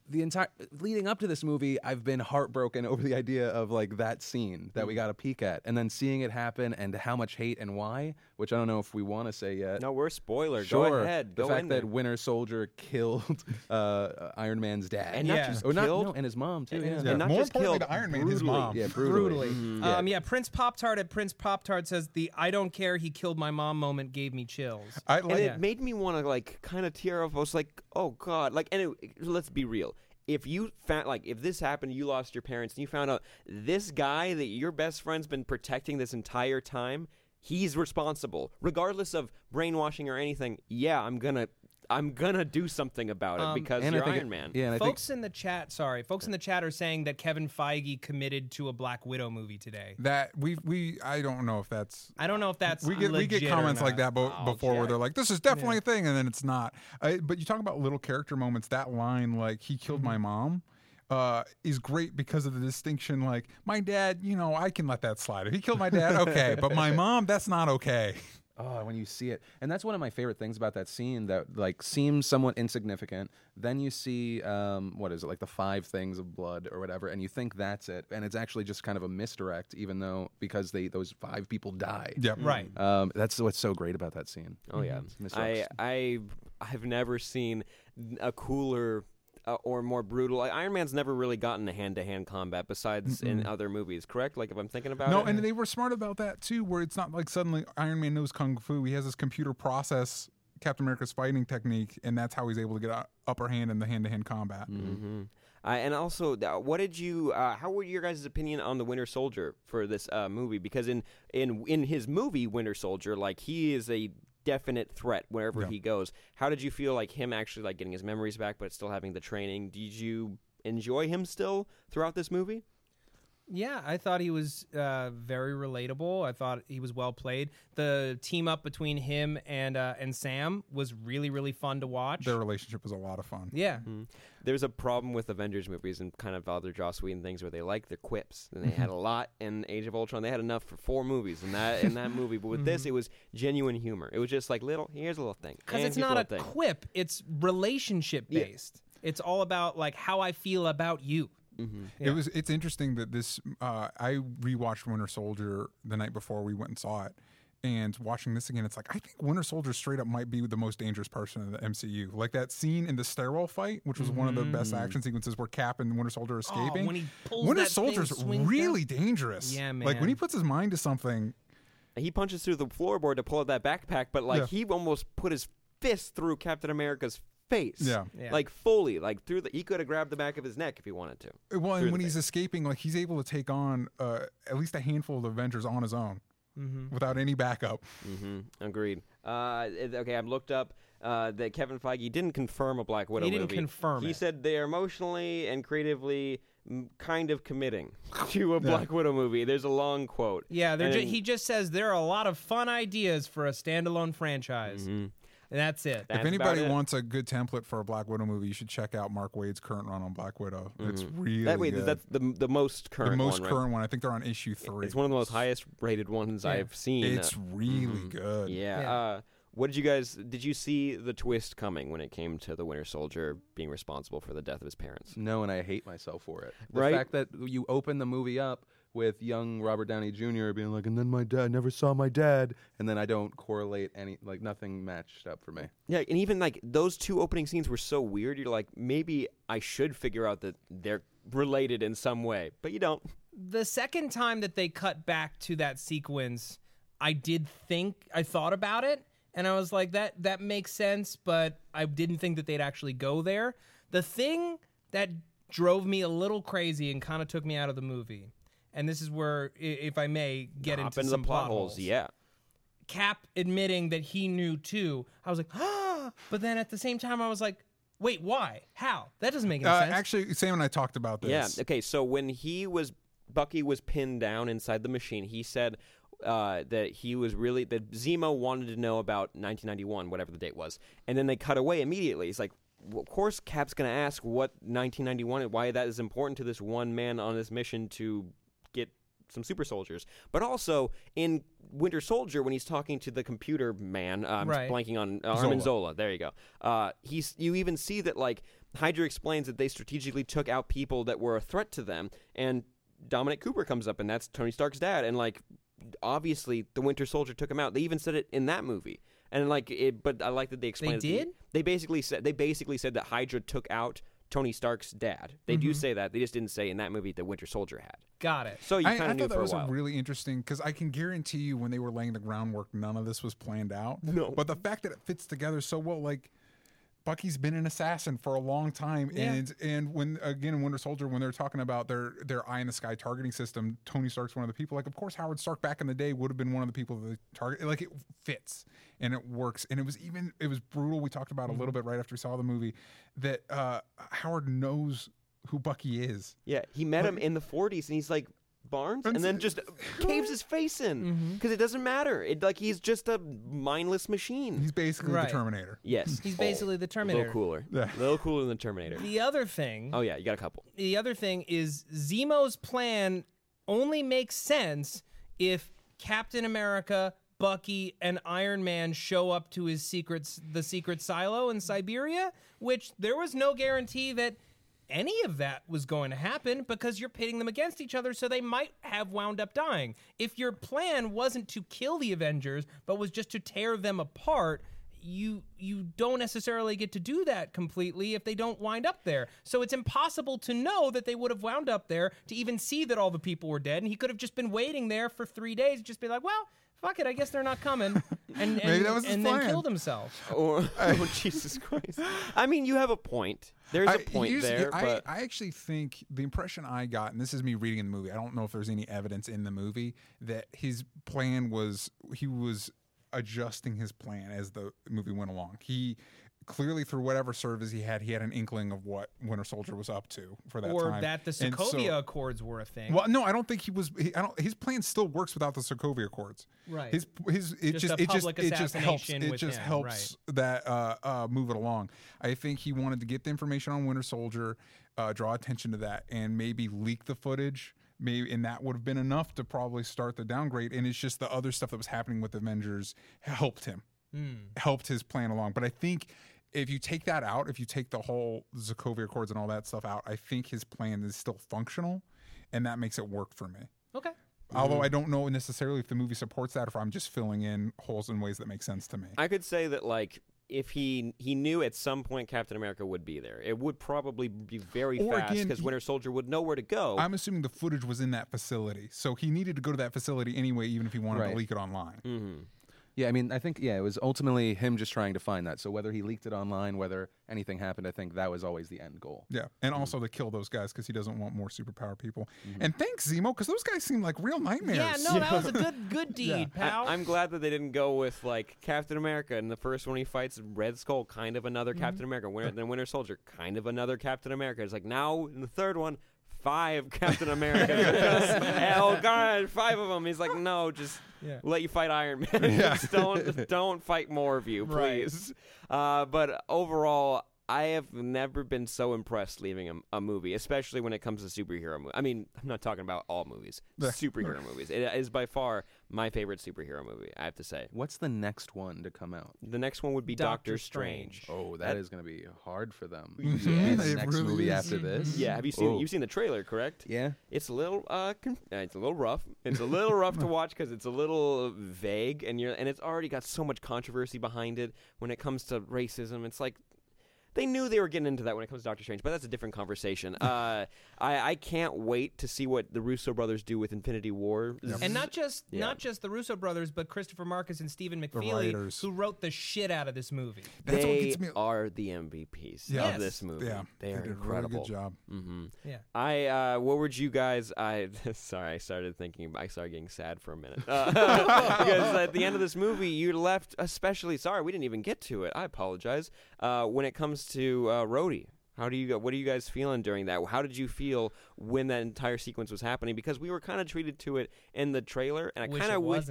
The entire leading up to this movie, I've been heartbroken over the idea of like that scene that we got a peek at, and then seeing it happen, and how much hate and why, which I don't know if we want to say yet. No, we're spoiler. Sure. Go ahead. The Go fact in that there. Winter Soldier killed uh, Iron Man's dad, and not yeah. just or not, killed, no, and his mom too, and, yeah. Yeah. and not More just killed Iron Man, brutally. his mom, yeah, brutally. brutally. Mm-hmm. Um, yeah, Prince Pop Tart at Prince Pop Tart says the "I don't care, he killed my mom" moment gave me chills, I, like, and yeah. it made me want to like kind of tear up. I was like, oh god, like, and it, let's be real. If you found, like, if this happened, you lost your parents, and you found out this guy that your best friend's been protecting this entire time, he's responsible, regardless of brainwashing or anything. Yeah, I'm gonna, I'm gonna do something about it um, because you're Iron it, Man. Yeah, and folks I think, in the chat, sorry, folks in the chat are saying that Kevin Feige committed to a Black Widow movie today. That we we I don't know if that's I don't know if that's we get we get comments like that bo- oh, before yeah. where they're like, this is definitely yeah. a thing, and then it's not. I, but you talk about little character moments. That line, like, he killed mm-hmm. my mom. Uh, is great because of the distinction. Like, my dad, you know, I can let that slide. If he killed my dad, okay, but my mom, that's not okay. Oh, when you see it, and that's one of my favorite things about that scene. That like seems somewhat insignificant. Then you see, um, what is it, like the five things of blood or whatever, and you think that's it, and it's actually just kind of a misdirect, even though because they those five people die. Yeah, right. Um, that's what's so great about that scene. Oh yeah, mm-hmm. I I I've never seen a cooler uh, or more brutal. Like, Iron Man's never really gotten a hand-to-hand combat besides mm-hmm. in other movies, correct? Like, if I'm thinking about no, it. No, and they were smart about that, too, where it's not like suddenly Iron Man knows Kung Fu. He has this computer process Captain America's fighting technique, and that's how he's able to get an upper hand in the hand-to-hand combat. Mm-hmm. Uh, and also, uh, what did you? Uh, how were your guys' opinion on the Winter Soldier for this uh, movie? Because in in in his movie Winter Soldier, like he is a definite threat wherever yeah. he goes. How did you feel like him actually like getting his memories back, but still having the training? Did you enjoy him still throughout this movie? Yeah, I thought he was uh, very relatable. I thought he was well played. The team up between him and uh, and Sam was really, really fun to watch. Their relationship was a lot of fun. Yeah. Mm-hmm. There's a problem with Avengers movies and kind of other Joss Whedon things where they like their quips. And they had a lot in Age of Ultron. They had enough for four movies in that in that movie. But with mm-hmm. this, it was genuine humor. It was just like, little, here's a little thing. Because it's not a thing. Quip. It's relationship-based. Yeah. It's all about, like, how I feel about you. Mm-hmm. Yeah. It was. It's interesting that this. Uh, I rewatched Winter Soldier the night before we went and saw it, and watching this again, it's like I think Winter Soldier straight up might be the most dangerous person in the M C U. Like that scene in the stairwell fight, which was mm-hmm. one of the best action sequences where Cap and Winter Soldier are escaping. Oh, when he pulls Winter that Soldier's thing, really down. Dangerous. Yeah, man. Like when he puts his mind to something, he punches through the floorboard to pull out that backpack. But like yeah. he almost put his fist through Captain America's face, yeah. yeah, like fully, like through the. He could have grabbed the back of his neck if he wanted to. Well, and when he's escaping, like he's able to take on uh, at least a handful of Avengers on his own, mm-hmm. without any backup. Mm-hmm. Agreed. Uh, okay, I've looked up uh, that Kevin Feige didn't confirm a Black Widow movie. He didn't movie. confirm. He it. said they're emotionally and creatively kind of committing to a Black yeah. Widow movie. There's a long quote. Yeah, they're ju- he just says there are a lot of fun ideas for a standalone franchise. Mm-hmm. And that's it. That's if anybody it. wants a good template for a Black Widow movie, you should check out Mark Waid's current run on Black Widow. Mm-hmm. It's really that, wait, good. That's the, the most current one, The most one, current right? one. I think they're on issue three. It's one of the most highest-rated ones yeah. I've seen. It's uh, really mm-hmm. good. Yeah. yeah. Uh, what did you guys... Did you see the twist coming when it came to the Winter Soldier being responsible for the death of his parents? No, and I hate myself for it. The right? fact that you open the movie up with young Robert Downey Junior being like, and then my dad, never saw my dad, and then I don't correlate any, like, nothing matched up for me. Yeah, and even, like, those two opening scenes were so weird, you're like, maybe I should figure out that they're related in some way, but you don't. The second time that they cut back to that sequence, I did think, I thought about it, and I was like, that, that makes sense, but I didn't think that they'd actually go there. The thing that drove me a little crazy and kind of took me out of the movie... And this is where, if I may, get Hop into, into some plot holes. Yeah, Cap admitting that he knew too. I was like, ah! But then at the same time, I was like, wait, why? How? That doesn't make any uh, sense. Actually, Sam and I talked about this. Yeah. Okay. So when he was Bucky was pinned down inside the machine, he said uh, that he was really that Zemo wanted to know about nineteen ninety-one, whatever the date was, and then they cut away immediately. He's like. Of course, Cap's going to ask what nineteen ninety-one and why that is important to this one man on this mission to get some super soldiers. But also, in Winter Soldier, when he's talking to the computer man, I'm right. blanking on uh, Armin Zola. Zola, there you go. Uh, he's, you even see that, like, Hydra explains that they strategically took out people that were a threat to them, and Dominic Cooper comes up, and that's Tony Stark's dad, and, like, obviously, the Winter Soldier took him out. They even said it in that movie. And, like, it, but I like that they explained... They did? They, they, basically said, they basically said that Hydra took out Tony Stark's dad. They mm-hmm. do say that. They just didn't say in that movie that Winter Soldier had. Got it. So you kind of knew for a while. I thought that was really interesting because I can guarantee you when they were laying the groundwork, none of this was planned out. No. But the fact that it fits together so well, like Bucky's been an assassin for a long time, yeah. and and when again in Winter Soldier when they're talking about their their eye in the sky targeting system, Tony Stark's one of the people. Like of course Howard Stark back in the day would have been one of the people that they target. Like it fits and it works, and it was even it was brutal. We talked about mm-hmm. a little bit right after we saw the movie that uh, Howard knows who Bucky is. Yeah, he met but, him in the forties, and he's like. Barnes and then just caves his face in because mm-hmm. it doesn't matter. It like he's just a mindless machine. He's basically right. the Terminator. Yes, he's basically oh, the Terminator. A little cooler, yeah. a little cooler than the Terminator. The other thing. Oh yeah, you got a couple. The other thing is Zemo's plan only makes sense if Captain America, Bucky, and Iron Man show up to his secret, the secret silo in Siberia, which there was no guarantee that. Any of that was going to happen because you're pitting them against each other, so they might have wound up dying. If your plan wasn't to kill the Avengers, but was just to tear them apart, you you don't necessarily get to do that completely if they don't wind up there. So it's impossible to know that they would have wound up there to even see that all the people were dead. And he could have just been waiting there for three days and just be like, well, fuck it, I guess they're not coming. And, and, Maybe that was his and plan. Then killed himself. Or, oh, Jesus Christ. I mean, you have a point. There's I, a point usually, there. I, but... I actually think the impression I got, and this is me reading in the movie, I don't know if there's any evidence in the movie, that his plan was, he was adjusting his plan as the movie went along. He clearly, through whatever service he had, he had an inkling of what Winter Soldier was up to for that or time. Or that the Sokovia so, Accords were a thing. Well, no, I don't think he was. He, I don't. His plan still works without the Sokovia Accords. Right. His his it just, just it just it just helps it just him. helps right. that uh, uh, move it along. I think he wanted to get the information on Winter Soldier, uh, draw attention to that, and maybe leak the footage. Maybe, and that would have been enough to probably start the downgrade. And it's just the other stuff that was happening with Avengers helped him, mm. helped his plan along. But I think if you take that out, if you take the whole Sokovia Accords and all that stuff out, I think his plan is still functional, and that makes it work for me. Okay. Although I don't know necessarily if the movie supports that or if I'm just filling in holes in ways that make sense to me. I could say that, like, if he he knew at some point Captain America would be there, it would probably be very or fast because Winter Soldier would know where to go. I'm assuming the footage was in that facility, so he needed to go to that facility anyway, even if he wanted right. to leak it online. Mm-hmm. Yeah, I mean, I think yeah, it was ultimately him just trying to find that. So whether he leaked it online, whether anything happened, I think that was always the end goal. Yeah, and mm-hmm. also to kill those guys because he doesn't want more superpower people. Mm-hmm. And thanks, Zemo, because those guys seem like real nightmares. Yeah, no, that was a good good deed, yeah. pal. I, I'm glad that they didn't go with, like, Captain America in the first one he fights Red Skull, kind of another mm-hmm. Captain America. Winter, then Winter Soldier, kind of another Captain America. It's like, now in the third one, five Captain America. Oh, God, five of them. He's like, no, just yeah. let you fight Iron Man. Yeah. just don't, just don't fight more of you, please. Right. Uh, but overall, I have never been so impressed leaving a, a movie, especially when it comes to superhero movies. I mean, I'm not talking about all movies. Superhero movies. It is by far my favorite superhero movie, I have to say. What's the next one to come out? The next one would be Doctor, Doctor Strange. Strange. Oh, that, that is going to be hard for them. Yeah, the next really movie is. After this. Yeah, have you seen? Oh. You've seen the trailer, correct? Yeah. It's a little, uh, it's a little rough. It's a little rough to watch because it's a little vague, and you're, and it's already got so much controversy behind it when it comes to racism. It's like, they knew they were getting into that when it comes to Doctor Strange, but that's a different conversation. Uh, I, I can't wait to see what the Russo brothers do with Infinity War. Yep. And not just yeah. not just the Russo brothers, but Christopher Marcus and Stephen McFeely, who wrote the shit out of this movie. That's they what gets me... are the M V Ps yeah. of this movie. Yeah. They, they are did incredible. A really good job. Mm-hmm. Yeah. I uh, what would you guys? I sorry, I started thinking. I started getting sad for a minute uh, because at the end of this movie, you left especially sorry. We didn't even get to it. I apologize. Uh, when it comes to uh, Rhodey, how do you go? What are you guys feeling during that? How did you feel when that entire sequence was happening? Because we were kind of treated to it in the trailer, and I kind of wish,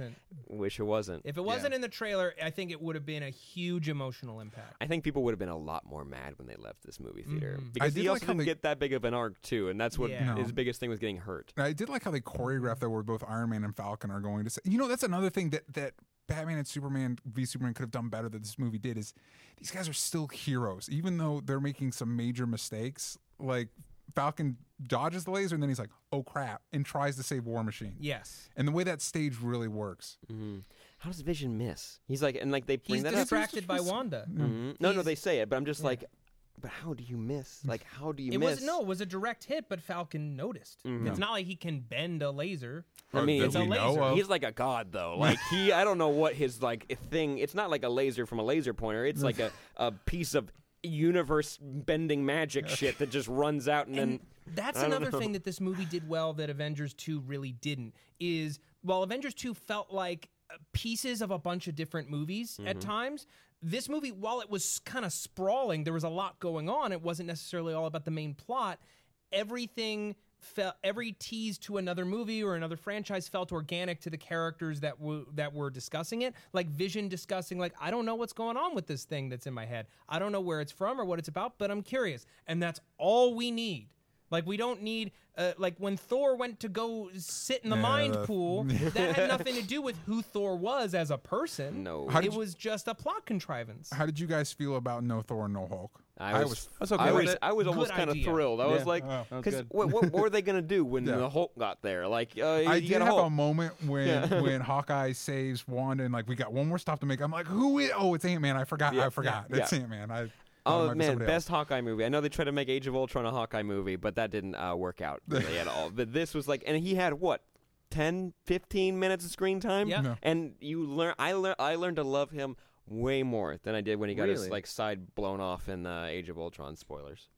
wish it wasn't. If it wasn't yeah. in the trailer, I think it would have been a huge emotional impact. I think people would have been a lot more mad when they left this movie theater mm-hmm. because he also like didn't they... get that big of an arc too, and that's what yeah. no. his biggest thing was, getting hurt. I did like how they choreographed that where both Iron Man and Falcon are going to say, you know, that's another thing that that. Batman and Superman v Superman could have done better than this movie did is these guys are still heroes, even though they're making some major mistakes. Like Falcon dodges the laser and then he's like, oh crap, and tries to save War Machine. Yes. And the way that stage really works. Mm-hmm. How does Vision miss? He's like, and like they bring he's that distracted up. by Wanda. Mm-hmm. No, no, they say it, but I'm just yeah. like, but how do you miss? Like, how do you it miss? Was, no, it was a direct hit, but Falcon noticed. Mm-hmm. It's not like he can bend a laser. I mean, it's a laser. He's like a god, though. Like, he, I don't know what his, like, thing, it's not like a laser from a laser pointer. It's like a, a piece of universe-bending magic shit that just runs out and, and then... That's another know. thing that this movie did well that Avengers two really didn't, is while Avengers two felt like pieces of a bunch of different movies mm-hmm. at times... This movie, while it was kind of sprawling, there was a lot going on. It wasn't necessarily all about the main plot. Everything felt, every tease to another movie or another franchise felt organic to the characters that w- that were discussing it. Like Vision discussing, like, I don't know what's going on with this thing that's in my head. I don't know where it's from or what it's about, but I'm curious. And that's all we need. Like, we don't need, uh, like, when Thor went to go sit in the yeah, mind that, pool, that had nothing to do with who Thor was as a person. No. It you, was just a plot contrivance. How did you guys feel about No Thor and No Hulk? I was I was, okay I, was I was almost kind of thrilled. I yeah. was like, because oh, what, what were they going to do when yeah. the Hulk got there? Like, uh, I you did got a have Hulk. a moment when yeah. when Hawkeye saves Wanda and, like, we got one more stop to make. I'm like, who is, oh, it's Ant-Man. I forgot. Yeah. I forgot. Yeah. It's yeah. Ant-Man. I Oh, man, best else. Hawkeye movie. I know they tried to make Age of Ultron a Hawkeye movie, but that didn't uh, work out really at all. But this was like, and he had, what, ten, fifteen minutes of screen time? Yeah. No. And you learn, I, lear- I learned to love him way more than I did when he got really? his like side blown off in uh, Age of Ultron. Spoilers.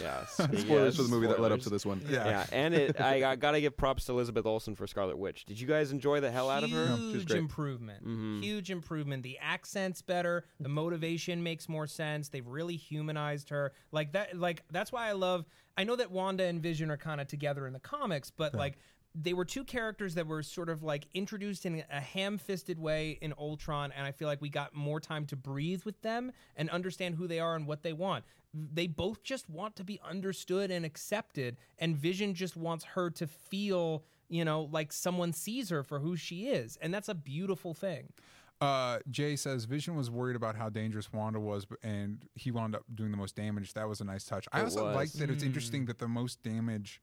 Yeah. Spoilers yeah, for the movie spoilers. that led up to this one. Yeah. yeah. And it, I, I got to give props to Elizabeth Olsen for Scarlet Witch. Did you guys enjoy the hell Huge out of her? Huge yeah, improvement. Mm-hmm. Huge improvement. The accent's better. The motivation makes more sense. They've really humanized her. Like that. Like that's why I love, I know that Wanda and Vision are kind of together in the comics, but yeah. like they were two characters that were sort of like introduced in a ham-fisted way in Ultron, and I feel like we got more time to breathe with them and understand who they are and what they want. They both just want to be understood and accepted, and Vision just wants her to feel, you know, like someone sees her for who she is, and that's a beautiful thing. Uh, Jay says Vision was worried about how dangerous Wanda was, and he wound up doing the most damage. That was a nice touch. I it also was. liked that mm. it's interesting that the most damage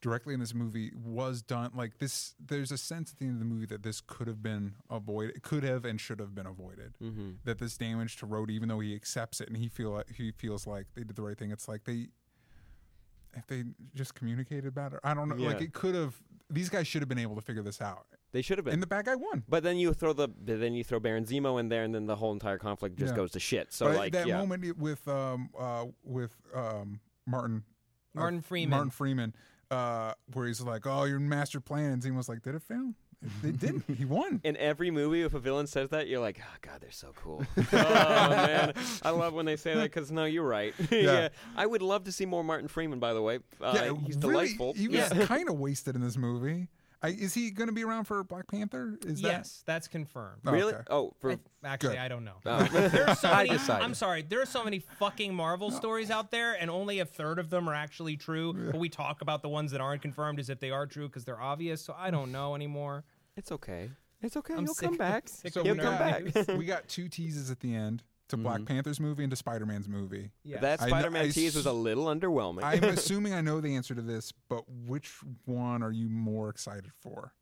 directly in this movie was done like this. There's a sense at the end of the movie that this could have been avoided, could have and should have been avoided. Mm-hmm. That this damage to Rhodey, even though he accepts it and he feel he feels like they did the right thing, it's like they if they just communicated better. I don't know. Yeah. Like it could have. These guys should have been able to figure this out. They should have been. And the bad guy won. But then you throw the then you throw Baron Zemo in there, and then the whole entire conflict just yeah. goes to shit. So but like that yeah. moment with um uh with um Martin Martin uh, Freeman Martin Freeman. Uh, where he's like, oh, your master plans. He was like, did it fail? They didn't. He won. In every movie, if a villain says that, you're like, oh, God, they're so cool. Oh, man. I love when they say that because, no, you're right. Yeah. yeah. I would love to see more Martin Freeman, by the way. Uh, yeah, he's really, delightful. He was yeah. kind of wasted in this movie. I, is he going to be around for Black Panther? Is yes, that... that's confirmed. Oh, really? Okay. Oh, for... I, actually, Good. I don't know. Oh. There are so many, I decided. I'm sorry. There are so many fucking Marvel no. stories out there, and only a third of them are actually true. Yeah. But we talk about the ones that aren't confirmed as if they are true because they're obvious. So I don't know anymore. It's okay. It's okay. I'm You'll sick. come back. So You'll come back. We got two teases at the end. To Black mm-hmm. Panther's movie and to Spider-Man's movie. Yeah. That Spider-Man I, I, tease was a little underwhelming. I'm assuming I know the answer to this, but which one are you more excited for?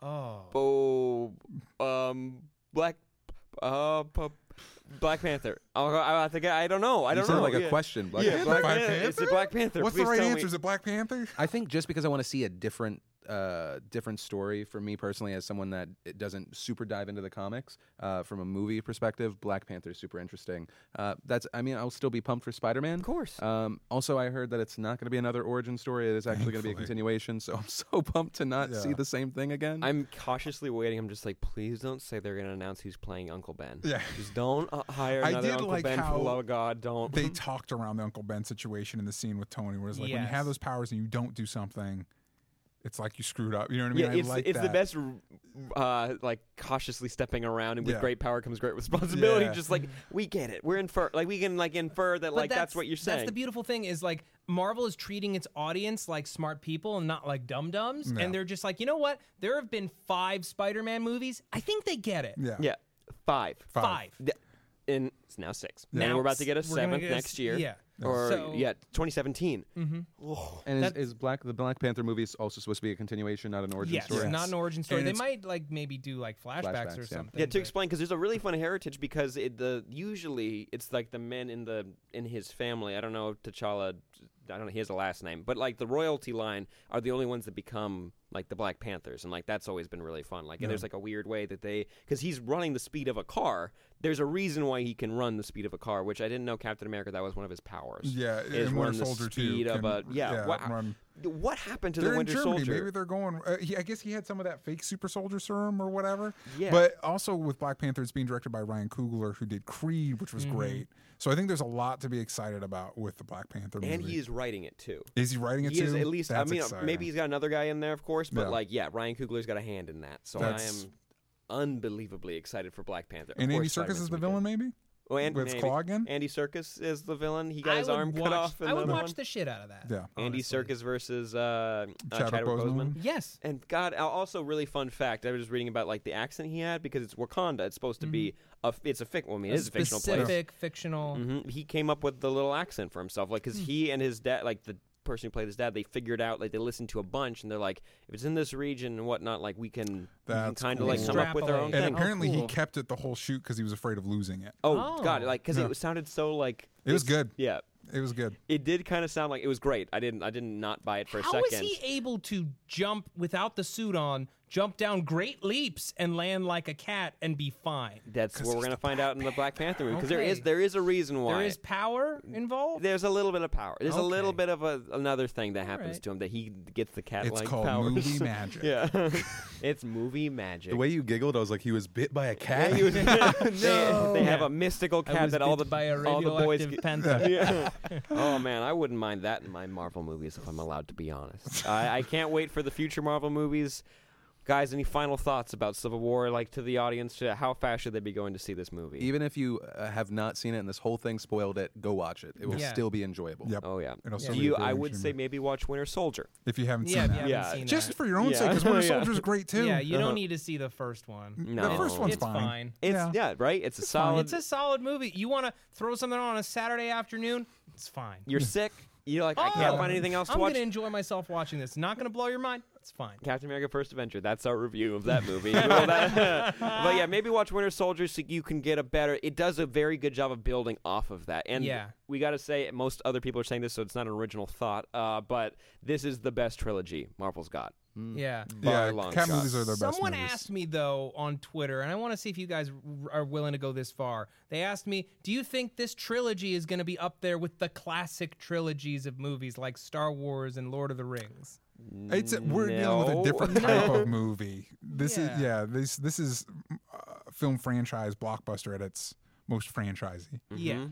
Oh, oh um, Black, uh, Black Panther. I, I think I don't know. I don't you know. Like yeah. a question. Black yeah, Panther. Black Panther. It's a Black Panther. What's Please the right answer? Me. Is it Black Panther? I think just because I want to see a different. Uh, different story for me personally as someone that it doesn't super dive into the comics. Uh, from a movie perspective, Black Panther is super interesting. Uh, that's I mean, I'll still be pumped for Spider-Man. Of course. Um, also, I heard that it's not going to be another origin story. It is actually going to be a continuation, so I'm so pumped to not yeah. see the same thing again. I'm cautiously waiting. I'm just like, please don't say they're going to announce who's playing Uncle Ben. Yeah. Just don't uh, hire another I did Uncle like Ben. For the love of God, don't. They talked around the Uncle Ben situation in the scene with Tony where it's like, yes. when you have those powers and you don't do something... It's like you screwed up. You know what I mean? Yeah, it's, I like it's that. the best, uh, like, cautiously stepping around, and with yeah. great power comes great responsibility. Yeah. Just like, we get it. We're infer, like, we can, like, infer that, but like, that's, that's what you're saying. That's the beautiful thing is, like, Marvel is treating its audience like smart people and not like dum-dums. No. And they're just like, you know what? There have been five Spider-Man movies. I think they get it. Yeah. yeah. Five. Five. Five. And it's now six. Yeah. Now and we're about to get a seventh get next a, year. Yeah. Or so, yeah, twenty seventeen. Mm-hmm. Oh, and is, is Black the Black Panther movie is also supposed to be a continuation, not an origin yes, story? Yes, not an origin story. And they might like maybe do like flashbacks, flashbacks or something. Yeah, yeah to but... explain because there's a really fun heritage because it, the usually it's like the men in the in his family. I don't know T'Challa. I don't know. He has a last name, but like the royalty line are the only ones that become like the Black Panthers, and like that's always been really fun. Like, yeah. and there's like a weird way that they because he's running the speed of a car. There's a reason why he can run the speed of a car, which I didn't know Captain America. That was one of his powers. Yeah, is run the speed of a yeah. yeah wow. run. What happened to they're the Winter Germany, Soldier? Maybe they're going. Uh, he, I guess he had some of that fake super soldier serum or whatever. Yeah. But also with Black Panther, it's being directed by Ryan Coogler, who did Creed, which was mm. great. So I think there's a lot to be excited about with the Black Panther movie. And he is writing it too. Is he writing it he too? Is, at least. That's I mean, exciting. Maybe he's got another guy in there, of course. But yeah. like, yeah, Ryan Coogler's got a hand in that. So That's... I am unbelievably excited for Black Panther. Of and Andy Serkis is the villain, maybe. Well, and, with Andy, Corgan? Andy Serkis is the villain. He got I his arm watch, cut off. In I would watch one. the shit out of that. Yeah, Andy Serkis versus uh, uh, Chadwick Boseman. Yes. And God, also really fun fact. I was just reading about like the accent he had because it's Wakanda. It's supposed to mm-hmm. be a. It's a fic. Well, I mean, a it is a fictional place. Specific fictional. Mm-hmm. He came up with the little accent for himself, like because mm-hmm. he and his dad, like the person who played his dad, they figured out, like they listened to a bunch and they're like, if it's in this region and whatnot, like we can, can kind of cool. like come up with our own and thing. Apparently oh, cool. he kept it the whole shoot because he was afraid of losing it. Oh, oh. God, like because yeah. it sounded so like it was good. Yeah, it was good. It did kind of sound like it was great. I didn't I didn't not buy it for How a second. How is he able to jump without the suit on, jump down great leaps and land like a cat and be fine? That's what we're going to find out in the Black Panther movie, because okay. there is there is a reason why. There is power involved? There's a little bit of power. There's okay. a little bit of a, another thing that happens right. to him that he gets the cat-like powers. It's called powers. movie magic. yeah. It's movie magic. The way you giggled, I was like, he was bit by a cat? Yeah, was, no. They, they have a mystical cat that all the, by a all the boys get. Panther. Yeah. Oh man, I wouldn't mind that in my Marvel movies if I'm allowed to be honest. I, I can't wait for the future Marvel movies. Guys, any final thoughts about Civil War, like to the audience? To how fast should they be going to see this movie? Even if you uh, have not seen it and this whole thing spoiled it, go watch it. It will yeah. still be enjoyable. Yep. Oh yeah. It'll yeah. Still you, I would say maybe watch Winter Soldier if you haven't yeah, seen that. Yeah, seen just that. for your own yeah. sake, because Winter yeah. Soldier is great too. Yeah, you uh-huh. don't need to see the first one. No, the first one's it's fine. fine. It's yeah. yeah, right. It's, it's a solid. Fine. It's a solid movie. You want to throw something on a Saturday afternoon? It's fine. You're sick. You're like, oh, I can't find anything else to I'm watch. I'm going to enjoy myself watching this. Not going to blow your mind. It's fine. Captain America First Avenger. That's our review of that movie. Well, that, but yeah, maybe watch Winter Soldier so you can get a better. It does a very good job of building off of that. And yeah. we got to say, most other people are saying this, so it's not an original thought. Uh, but this is the best trilogy Marvel's got. Mm. Yeah. By yeah. Cat movies are their best. Someone movies. asked me, though, on Twitter, and I want to see if you guys r- are willing to go this far. They asked me, do you think this trilogy is going to be up there with the classic trilogies of movies like Star Wars and Lord of the Rings? It's a, we're no. dealing with a different type of movie. This yeah. is yeah. This this is a film franchise blockbuster at its most franchisey. Mm-hmm. Yeah,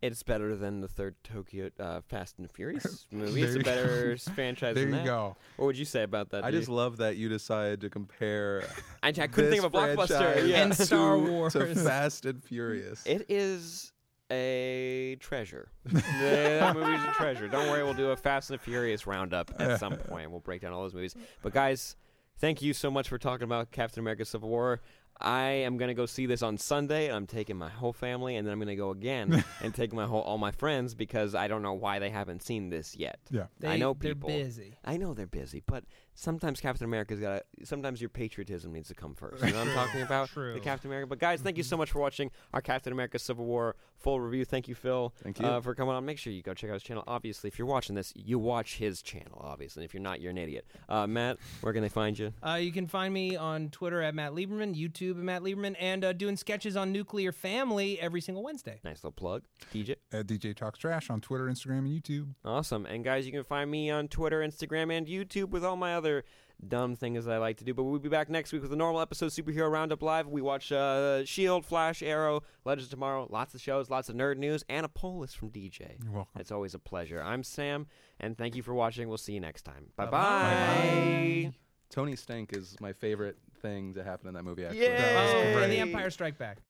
it's better than the third Tokyo uh, Fast and Furious movie. It's a better franchise. There than you that. go. What would you say about that? I dude? just love that you decided to compare. I, I couldn't think of a blockbuster yeah. and Star Wars to Fast and Furious. It is. A treasure. That movie's a treasure. Don't worry, we'll do a Fast and the Furious roundup at some point. We'll break down all those movies. But guys, thank you so much for talking about Captain America Civil War. I am going to go see this on Sunday, and I'm taking my whole family, and then I'm going to go again and take my whole all my friends because I don't know why they haven't seen this yet. Yeah, they, I know people. They're busy. I know they're busy, but sometimes Captain America's got. Sometimes your patriotism needs to come first. You know what I'm talking about? True. The Captain America. But guys, thank you so much for watching our Captain America Civil War full review. Thank you, Phil. Thank you uh, for coming on. Make sure you go check out his channel. Obviously, if you're watching this, you watch his channel. Obviously, if you're not, you're an idiot. Uh, Matt, where can they find you? Uh, you can find me on Twitter at Matt Lieberman. YouTube. And Matt Lieberman, and uh, doing sketches on Nuclear Family every single Wednesday. Nice little plug. D J? At D J Talks Trash on Twitter, Instagram, and YouTube. Awesome. And guys, you can find me on Twitter, Instagram, and YouTube with all my other dumb things I like to do. But we'll be back next week with a normal episode, Superhero Roundup Live. We watch uh, S H I E L D, Flash, Arrow, Legends of Tomorrow, lots of shows, lots of nerd news, and a poll list from D J. You're welcome. It's always a pleasure. I'm Sam, and thank you for watching. We'll see you next time. Bye-bye. Bye-bye. Tony Stank is my favorite thing to happen in that movie, actually. Yay! That was great. And The Empire Strike Back.